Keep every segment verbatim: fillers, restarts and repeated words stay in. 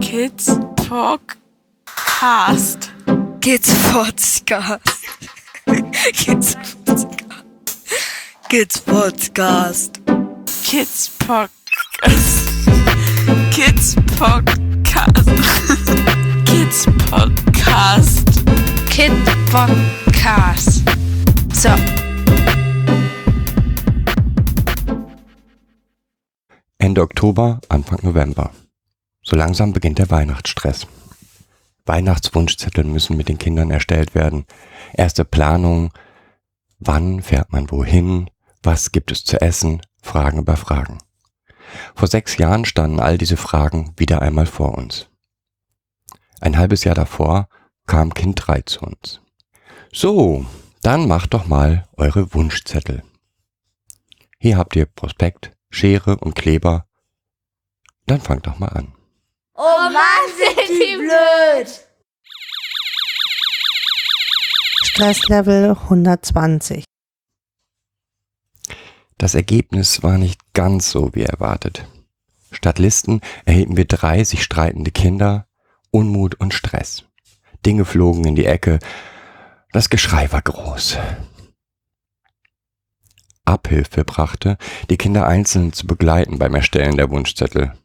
Kids Podcast. Kids Podcast. Kids Podcast. Kids Podcast. Kids Podcast. Kids Podcast. Kids Podcast. Kids Podcast. So. Ende Oktober, Anfang November. So langsam beginnt der Weihnachtsstress. Weihnachtswunschzettel müssen mit den Kindern erstellt werden. Erste Planung, wann fährt man wohin, was gibt es zu essen, Fragen über Fragen. Vor sechs Jahren standen all diese Fragen wieder einmal vor uns. Ein halbes Jahr davor kam Kind drei zu uns. So, dann macht doch mal eure Wunschzettel. Hier habt ihr Prospekt, Schere und Kleber. Dann fangt doch mal an. Oh Mann, sind die blöd! Stresslevel hundertzwanzig. Das Ergebnis war nicht ganz so, wie erwartet. Statt Listen erhielten wir drei sich streitende Kinder, Unmut und Stress. Dinge flogen in die Ecke. Das Geschrei war groß. Abhilfe brachte, die Kinder einzeln zu begleiten beim Erstellen der Wunschzettel.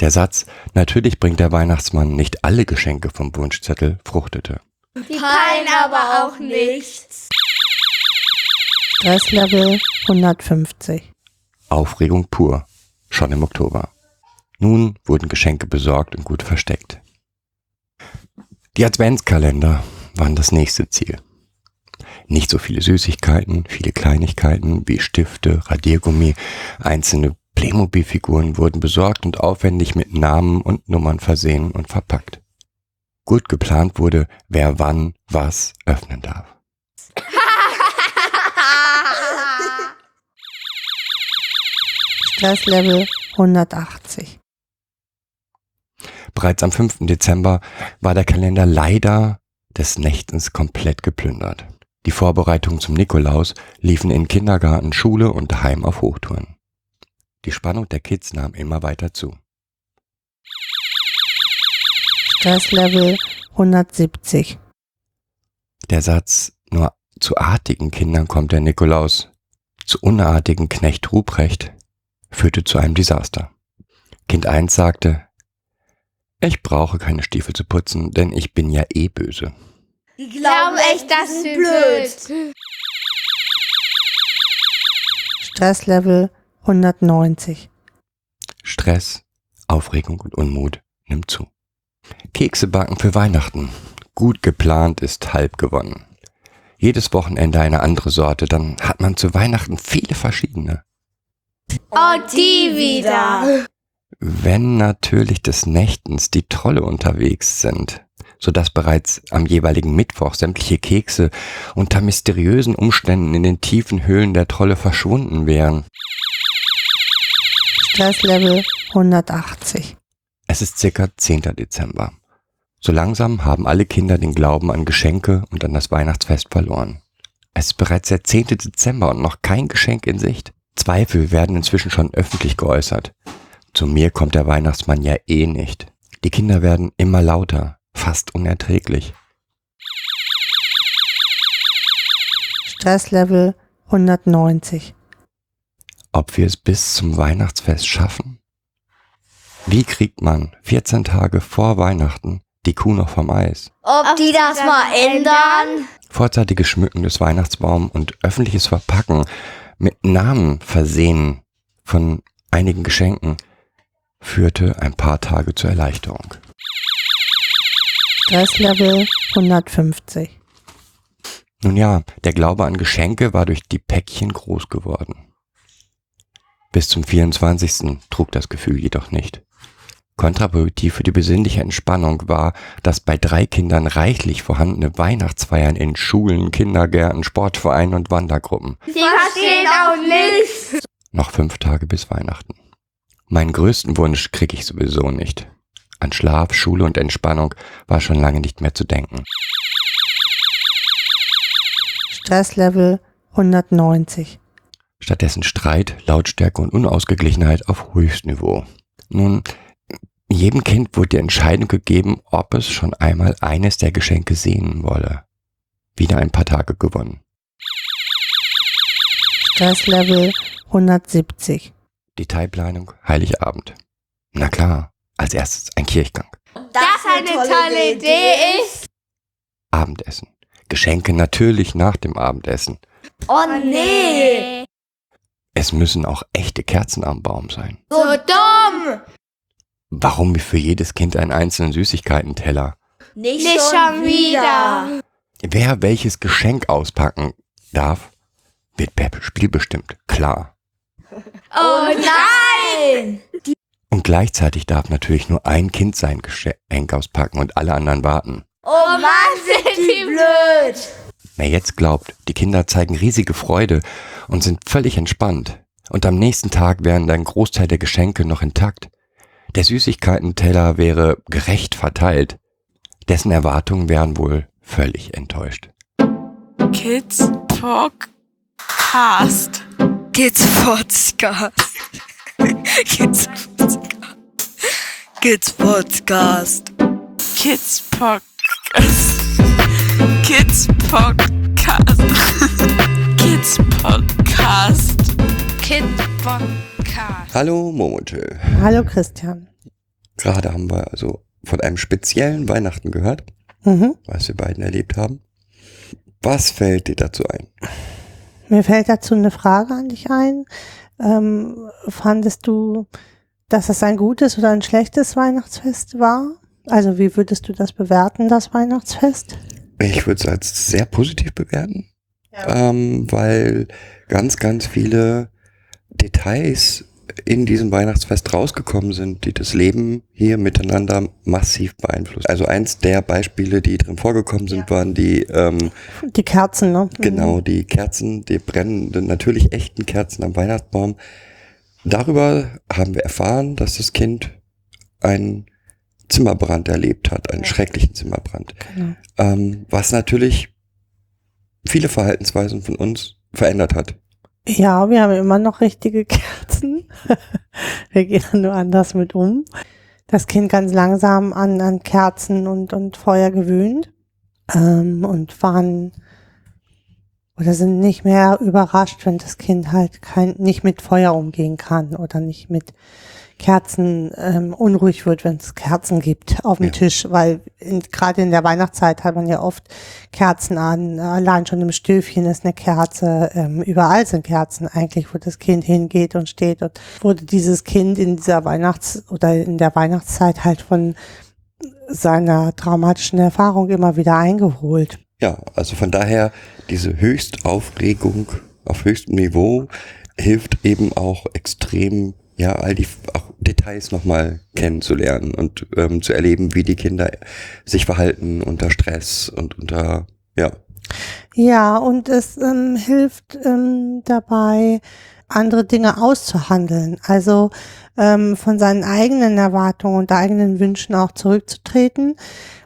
Der Satz, natürlich bringt der Weihnachtsmann nicht alle Geschenke vom Wunschzettel, fruchtete. Die fallen aber auch nichts. Stresslevel hundertfünfzig. Aufregung pur, schon im Oktober. Nun wurden Geschenke besorgt und gut versteckt. Die Adventskalender waren das nächste Ziel. Nicht so viele Süßigkeiten, viele Kleinigkeiten wie Stifte, Radiergummi, einzelne Playmobil-Figuren wurden besorgt und aufwendig mit Namen und Nummern versehen und verpackt. Gut geplant wurde, wer wann was öffnen darf. Stresslevel hundertachtzig. Bereits am fünften Dezember war der Kalender leider des Nächtens komplett geplündert. Die Vorbereitungen zum Nikolaus liefen in Kindergarten, Schule und daheim auf Hochtouren. Die Spannung der Kids nahm immer weiter zu. Stresslevel hundertsiebzig. Der Satz, nur zu artigen Kindern kommt der Nikolaus, zu unartigen Knecht Ruprecht, führte zu einem Desaster. Kind eins sagte, ich brauche keine Stiefel zu putzen, denn ich bin ja eh böse. Die glauben echt, das ist blöd. Stresslevel hundertneunzig. Stress, Aufregung und Unmut nimmt zu. Kekse backen für Weihnachten. Gut geplant ist halb gewonnen. Jedes Wochenende eine andere Sorte, dann hat man zu Weihnachten viele verschiedene. Oh, die wieder! Wenn natürlich des Nächtens die Trolle unterwegs sind, sodass bereits am jeweiligen Mittwoch sämtliche Kekse unter mysteriösen Umständen in den tiefen Höhlen der Trolle verschwunden wären. Stresslevel hundertachtzig. Es ist circa zehnten Dezember. So langsam haben alle Kinder den Glauben an Geschenke und an das Weihnachtsfest verloren. Es ist bereits der zehnten Dezember und noch kein Geschenk in Sicht. Zweifel werden inzwischen schon öffentlich geäußert. Zu mir kommt der Weihnachtsmann ja eh nicht. Die Kinder werden immer lauter, fast unerträglich. Stresslevel hundertneunzig. Ob wir es bis zum Weihnachtsfest schaffen? Wie kriegt man vierzehn Tage vor Weihnachten die Kuh noch vom Eis? Ob die das mal ändern? Vorzeitiges Schmücken des Weihnachtsbaums und öffentliches Verpacken mit Namen versehen von einigen Geschenken führte ein paar Tage zur Erleichterung. Stresslevel hundertfünfzig. Nun ja, der Glaube an Geschenke war durch die Päckchen groß geworden. Bis zum vierundzwanzigsten trug das Gefühl jedoch nicht. Kontraproduktiv für die besinnliche Entspannung war, dass bei drei Kindern reichlich vorhandene Weihnachtsfeiern in Schulen, Kindergärten, Sportvereinen und Wandergruppen. Die verstehen auch nichts! Noch fünf Tage bis Weihnachten. Meinen größten Wunsch kriege ich sowieso nicht. An Schlaf, Schule und Entspannung war schon lange nicht mehr zu denken. Stresslevel hundertneunzig. Stattdessen Streit, Lautstärke und Unausgeglichenheit auf Höchstniveau. Nun, Jedem Kind wurde die Entscheidung gegeben, ob es schon einmal eines der Geschenke sehen wolle. Wieder ein paar Tage gewonnen. Stresslevel hundertsiebzig. Detailplanung Heiligabend. Na klar, als erstes ein Kirchgang. Das eine tolle Idee ist. Abendessen. Geschenke natürlich nach dem Abendessen. Oh nee! Es müssen auch echte Kerzen am Baum sein. So dumm! Warum für jedes Kind einen einzelnen Süßigkeitenteller? Nicht, Nicht schon wieder! Wer welches Geschenk auspacken darf, wird per Spiel bestimmt, klar. Oh nein! Und gleichzeitig darf natürlich nur ein Kind sein Geschenk auspacken und alle anderen warten. Oh Mann, sind die blöd! Wer jetzt glaubt, die Kinder zeigen riesige Freude und sind völlig entspannt. Und am nächsten Tag wären ein Großteil der Geschenke noch intakt. Der Süßigkeitenteller wäre gerecht verteilt. Dessen Erwartungen wären wohl völlig enttäuscht. Kids Talk Cast. Kids Podcast. Kids Podcast. Kids Podcast. Kids Podcast. Kids Podcast. Kids Podcast. Kids Podcast. Hallo Momotil. Hallo Christian. Gerade haben wir also von einem speziellen Weihnachten gehört, mhm. was wir beiden erlebt haben. Was fällt dir dazu ein? Mir fällt dazu eine Frage an dich ein. Ähm, fandest du, dass es ein gutes oder ein schlechtes Weihnachtsfest war? Also wie würdest du das bewerten, das Weihnachtsfest? Ich würde es als sehr positiv bewerten, ja. ähm, weil ganz, ganz viele Details in diesem Weihnachtsfest rausgekommen sind, die das Leben hier miteinander massiv beeinflussen. Also eins der Beispiele, die drin vorgekommen sind, ja. waren die... Ähm, die Kerzen, ne? Genau, die Kerzen, die brennenden, natürlich echten Kerzen am Weihnachtsbaum. Darüber haben wir erfahren, dass das Kind ein... Zimmerbrand erlebt hat, einen ja. schrecklichen Zimmerbrand. Genau. Ähm, was natürlich viele Verhaltensweisen von uns verändert hat. Ja, wir haben immer noch richtige Kerzen. Wir gehen nur anders mit um. Das Kind ganz langsam an, an Kerzen und, und Feuer gewöhnt ähm, und waren oder sind nicht mehr überrascht, wenn das Kind halt kein, nicht mit Feuer umgehen kann oder nicht mit Kerzen ähm, unruhig wird, wenn es Kerzen gibt auf dem ja. Tisch, weil gerade in der Weihnachtszeit hat man ja oft Kerzen an, allein schon im Stöfchen ist eine Kerze, ähm, überall sind Kerzen eigentlich, wo das Kind hingeht und steht und wurde dieses Kind in dieser Weihnachts- oder in der Weihnachtszeit halt von seiner traumatischen Erfahrung immer wieder eingeholt. Ja, also von daher diese Höchstaufregung auf höchstem Niveau hilft eben auch extrem, ja, all die auch Details nochmal kennenzulernen und ähm, zu erleben, wie die Kinder sich verhalten unter Stress und unter, ja. Ja, und es ähm, hilft ähm, dabei, andere Dinge auszuhandeln, also ähm, von seinen eigenen Erwartungen und eigenen Wünschen auch zurückzutreten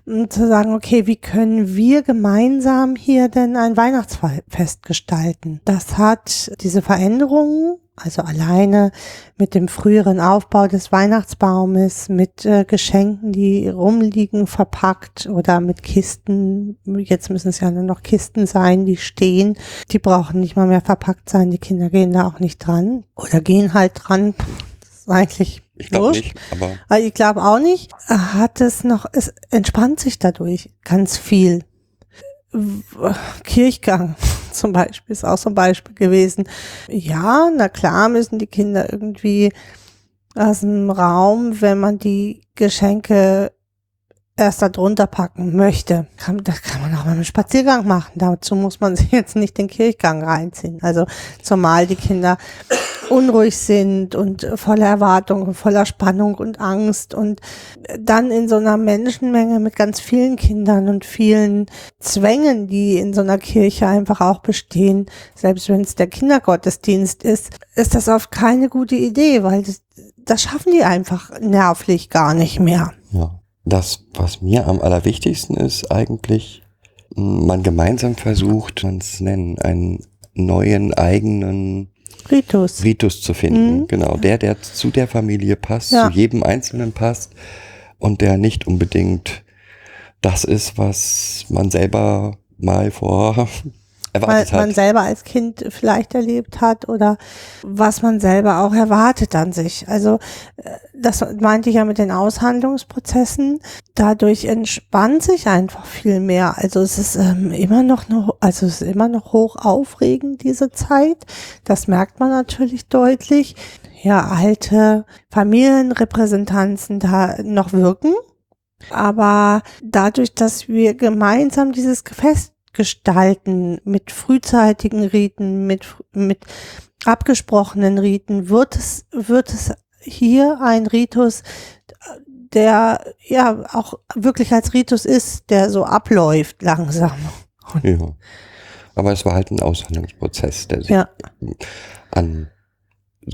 und zu sagen, okay, wie können wir gemeinsam hier denn ein Weihnachtsfest gestalten? Das hat diese Veränderungen, also alleine mit dem früheren Aufbau des Weihnachtsbaumes, mit äh, Geschenken, die rumliegen, verpackt oder mit Kisten. Jetzt müssen es ja nur noch Kisten sein, die stehen. Die brauchen nicht mal mehr verpackt sein. Die Kinder gehen da auch nicht dran oder gehen halt dran. Das ist eigentlich ich glaube nicht, aber also ich glaube auch nicht. Hat es noch? Es entspannt sich dadurch ganz viel. Kirchgang zum Beispiel ist auch so ein Beispiel gewesen. Ja, na klar müssen die Kinder irgendwie aus dem Raum, wenn man die Geschenke erst da drunter packen möchte. Kann, das kann man auch mal einen Spaziergang machen. Dazu muss man sich jetzt nicht den Kirchgang reinziehen. Also zumal die Kinder unruhig sind und voller Erwartung, voller Spannung und Angst und dann in so einer Menschenmenge mit ganz vielen Kindern und vielen Zwängen, die in so einer Kirche einfach auch bestehen, selbst wenn es der Kindergottesdienst ist, ist das oft keine gute Idee, weil das, das schaffen die einfach nervlich gar nicht mehr. Ja, das, was mir am allerwichtigsten ist eigentlich, man gemeinsam versucht, man es nennen, einen neuen eigenen Ritus. Ritus zu finden, mhm. genau. Der, der zu der Familie passt, ja. zu jedem Einzelnen passt, und der nicht unbedingt das ist, was man selber mal vor erwartet hat. Was man selber als Kind vielleicht erlebt hat oder was man selber auch erwartet an sich. Also das meinte ich ja mit den Aushandlungsprozessen. Dadurch entspannt sich einfach viel mehr. Also es ist ähm, immer noch eine, also es ist immer noch hoch aufregend, diese Zeit. Das merkt man natürlich deutlich. Ja, alte Familienrepräsentanzen da noch wirken. Aber dadurch, dass wir gemeinsam dieses Fest gestalten, mit frühzeitigen Riten, mit, mit abgesprochenen Riten, wird es, wird es hier ein Ritus, der ja auch wirklich als Ritus ist, der so abläuft langsam. Ja, aber es war halt ein Aushandlungsprozess, der sich ja an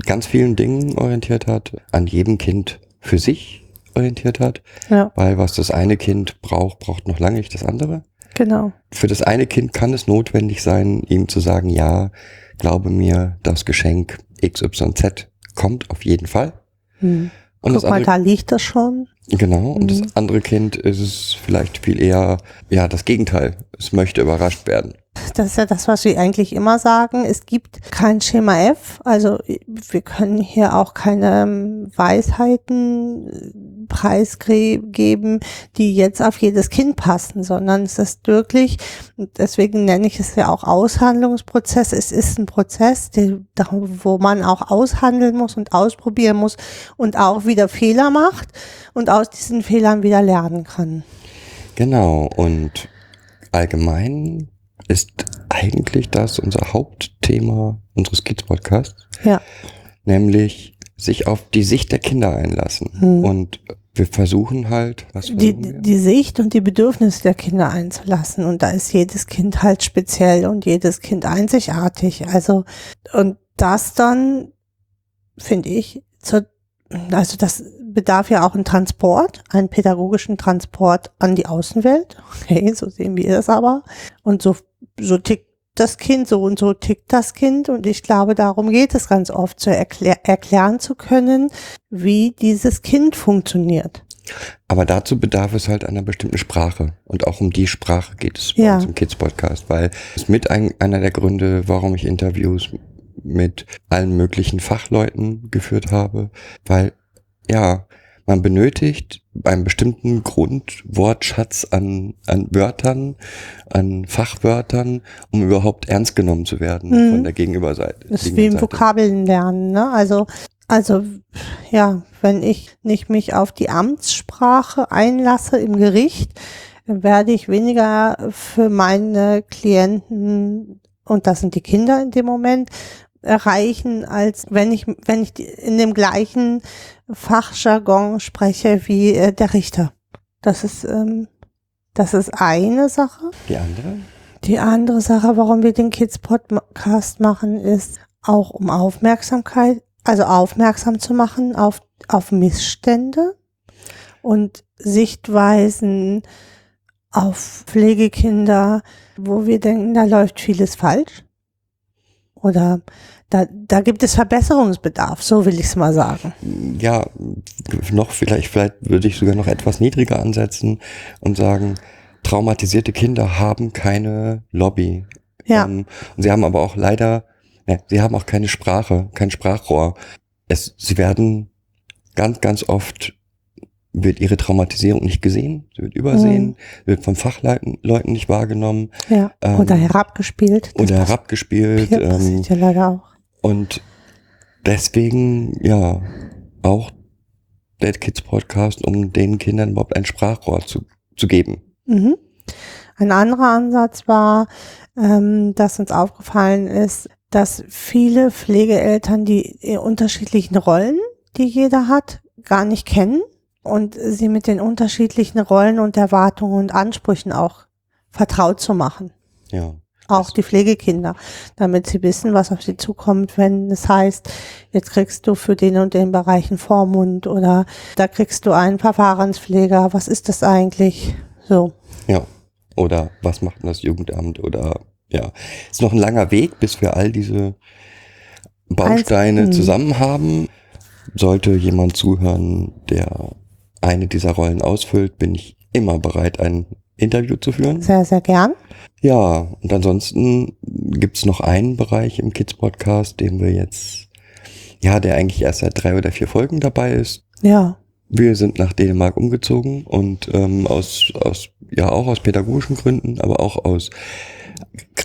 ganz vielen Dingen orientiert hat, an jedem Kind für sich orientiert hat, ja. Weil was das eine Kind braucht, braucht noch lange nicht das andere. Genau. Für das eine Kind kann es notwendig sein, ihm zu sagen, ja, glaube mir, das Geschenk X Y Z kommt auf jeden Fall. Hm. Und guck das andere, mal, da liegt das schon. Genau, und mhm. das andere Kind ist es vielleicht viel eher, ja, das Gegenteil. Es möchte überrascht werden. Das ist ja das, was wir eigentlich immer sagen. Es gibt kein Schema F. Also wir können hier auch keine Weisheiten preisgeben, die jetzt auf jedes Kind passen, sondern es ist wirklich, deswegen nenne ich es ja auch Aushandlungsprozess. Es ist ein Prozess, der, wo man auch aushandeln muss und ausprobieren muss und auch wieder Fehler macht und aus diesen Fehlern wieder lernen kann. Genau, und allgemein ist eigentlich das unser Hauptthema unseres Kids-Podcasts. Ja. Nämlich sich auf die Sicht der Kinder einlassen. Hm. Und wir versuchen halt, was die, wir? die Sicht und die Bedürfnisse der Kinder einzulassen. Und da ist jedes Kind halt speziell und jedes Kind einzigartig. Also, und das dann, finde ich, zur, also das bedarf ja auch einen Transport, einen pädagogischen Transport an die Außenwelt. Okay, so sehen wir das aber. Und so, so tickt das Kind, so und so tickt das Kind. Und ich glaube, darum geht es ganz oft, zu erklär, erklären zu können, wie dieses Kind funktioniert. Aber dazu bedarf es halt einer bestimmten Sprache. Und auch um die Sprache geht es ja bei uns im Kids-Podcast, weil es ist mit ein, einer der Gründe, warum ich Interviews mit allen möglichen Fachleuten geführt habe, weil ja, man benötigt einen bestimmten Grundwortschatz an, an Wörtern, an Fachwörtern, um überhaupt ernst genommen zu werden mhm. von der Gegenüberseite. Das ist wie im Vokabeln lernen, ne? Also, also, ja, wenn ich nicht mich auf die Amtssprache einlasse im Gericht, werde ich weniger für meine Klienten, und das sind die Kinder in dem Moment, erreichen, als wenn ich, wenn ich in dem gleichen Fachjargon spreche wie äh, der Richter. Das ist, ähm, das ist eine Sache. Die andere? Die andere Sache, warum wir den Kids-Podcast machen, ist auch um Aufmerksamkeit, also aufmerksam zu machen auf, auf Missstände und Sichtweisen auf Pflegekinder, wo wir denken, da läuft vieles falsch. Oder da, da gibt es Verbesserungsbedarf, so will ich es mal sagen. Ja, noch vielleicht, vielleicht würde ich sogar noch etwas niedriger ansetzen und sagen, traumatisierte Kinder haben keine Lobby. Ja. Ähm, und sie haben aber auch leider, ne, sie haben auch keine Sprache, kein Sprachrohr. Es, sie werden ganz, ganz oft, wird ihre Traumatisierung nicht gesehen, sie wird übersehen, mhm. wird von Fachleuten Leuten nicht wahrgenommen. Ja, ähm, oder herabgespielt. Oder das herabgespielt. Das passiert ähm, ja leider auch. Und deswegen, ja, auch der Kids-Podcast, um den Kindern überhaupt ein Sprachrohr zu, zu geben. Mhm. Ein anderer Ansatz war, ähm, dass uns aufgefallen ist, dass viele Pflegeeltern die unterschiedlichen Rollen, die jeder hat, gar nicht kennen. Und sie mit den unterschiedlichen Rollen und Erwartungen und Ansprüchen auch vertraut zu machen. Ja. Auch die Pflegekinder, damit sie wissen, was auf sie zukommt, wenn es heißt, jetzt kriegst du für den und den Bereich einen Vormund oder da kriegst du einen Verfahrenspfleger, was ist das eigentlich? So. Ja, oder was macht denn das Jugendamt oder ja, ist noch ein langer Weg, bis wir all diese Bausteine Einzelnen. zusammen haben. Sollte jemand zuhören, der eine dieser Rollen ausfüllt, bin ich immer bereit, ein Interview zu führen. Sehr, sehr gern. Ja, und ansonsten gibt es noch einen Bereich im Kids-Podcast, den wir jetzt, ja, der eigentlich erst seit drei oder vier Folgen dabei ist. Ja. Wir sind nach Dänemark umgezogen und ähm, aus, aus, ja, auch aus pädagogischen Gründen, aber auch aus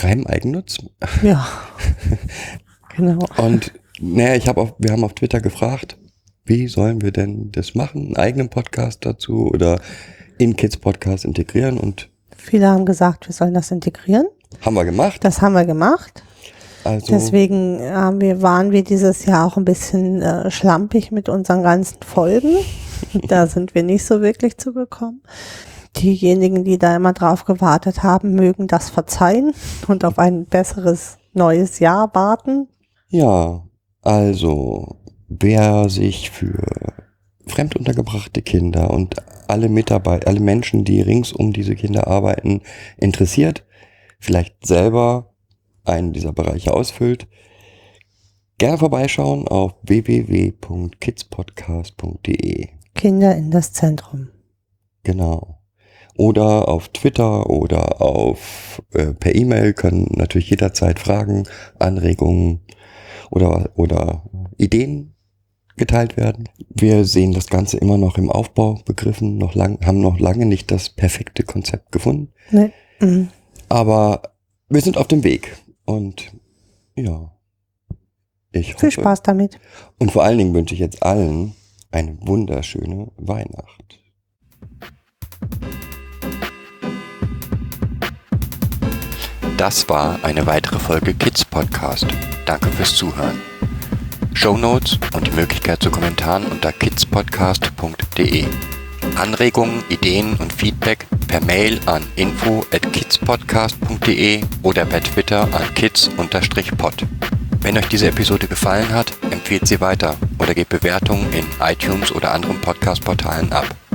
reinem Eigennutz. Ja, genau. Und naja, ich habe, wir haben auf Twitter gefragt, wie sollen wir denn das machen, einen eigenen Podcast dazu oder in Kids-Podcast integrieren, und viele haben gesagt, wir sollen das integrieren. Haben wir gemacht. Das haben wir gemacht. Also deswegen haben wir, waren wir dieses Jahr auch ein bisschen äh, schlampig mit unseren ganzen Folgen. Da sind wir nicht so wirklich zugekommen. Diejenigen, die da immer drauf gewartet haben, mögen das verzeihen und auf ein besseres neues Jahr warten. Ja, also wer sich für fremduntergebrachte Kinder und alle Mitarbeiter, alle Menschen, die rings um diese Kinder arbeiten, interessiert, vielleicht selber einen dieser Bereiche ausfüllt, gerne vorbeischauen auf w w w punkt kids podcast punkt de. Kinder in das Zentrum. Genau. Oder auf Twitter oder auf äh, per E-Mail können natürlich jederzeit Fragen, Anregungen oder, oder Ideen geteilt werden. Wir sehen das Ganze immer noch im Aufbau begriffen, noch lang, haben noch lange nicht das perfekte Konzept gefunden. Nee. Mhm. Aber wir sind auf dem Weg und ja, ich hoffe. Viel Spaß damit. Und vor allen Dingen wünsche ich jetzt allen eine wunderschöne Weihnacht. Das war eine weitere Folge Kids Podcast. Danke fürs Zuhören. Shownotes und die Möglichkeit zu Kommentaren unter kidspodcast punkt de. Anregungen, Ideen und Feedback per Mail an info at kidspodcast punkt de oder per Twitter an kids pod. Wenn euch diese Episode gefallen hat, empfehlt sie weiter oder gebt Bewertungen in iTunes oder anderen Podcast-Portalen ab.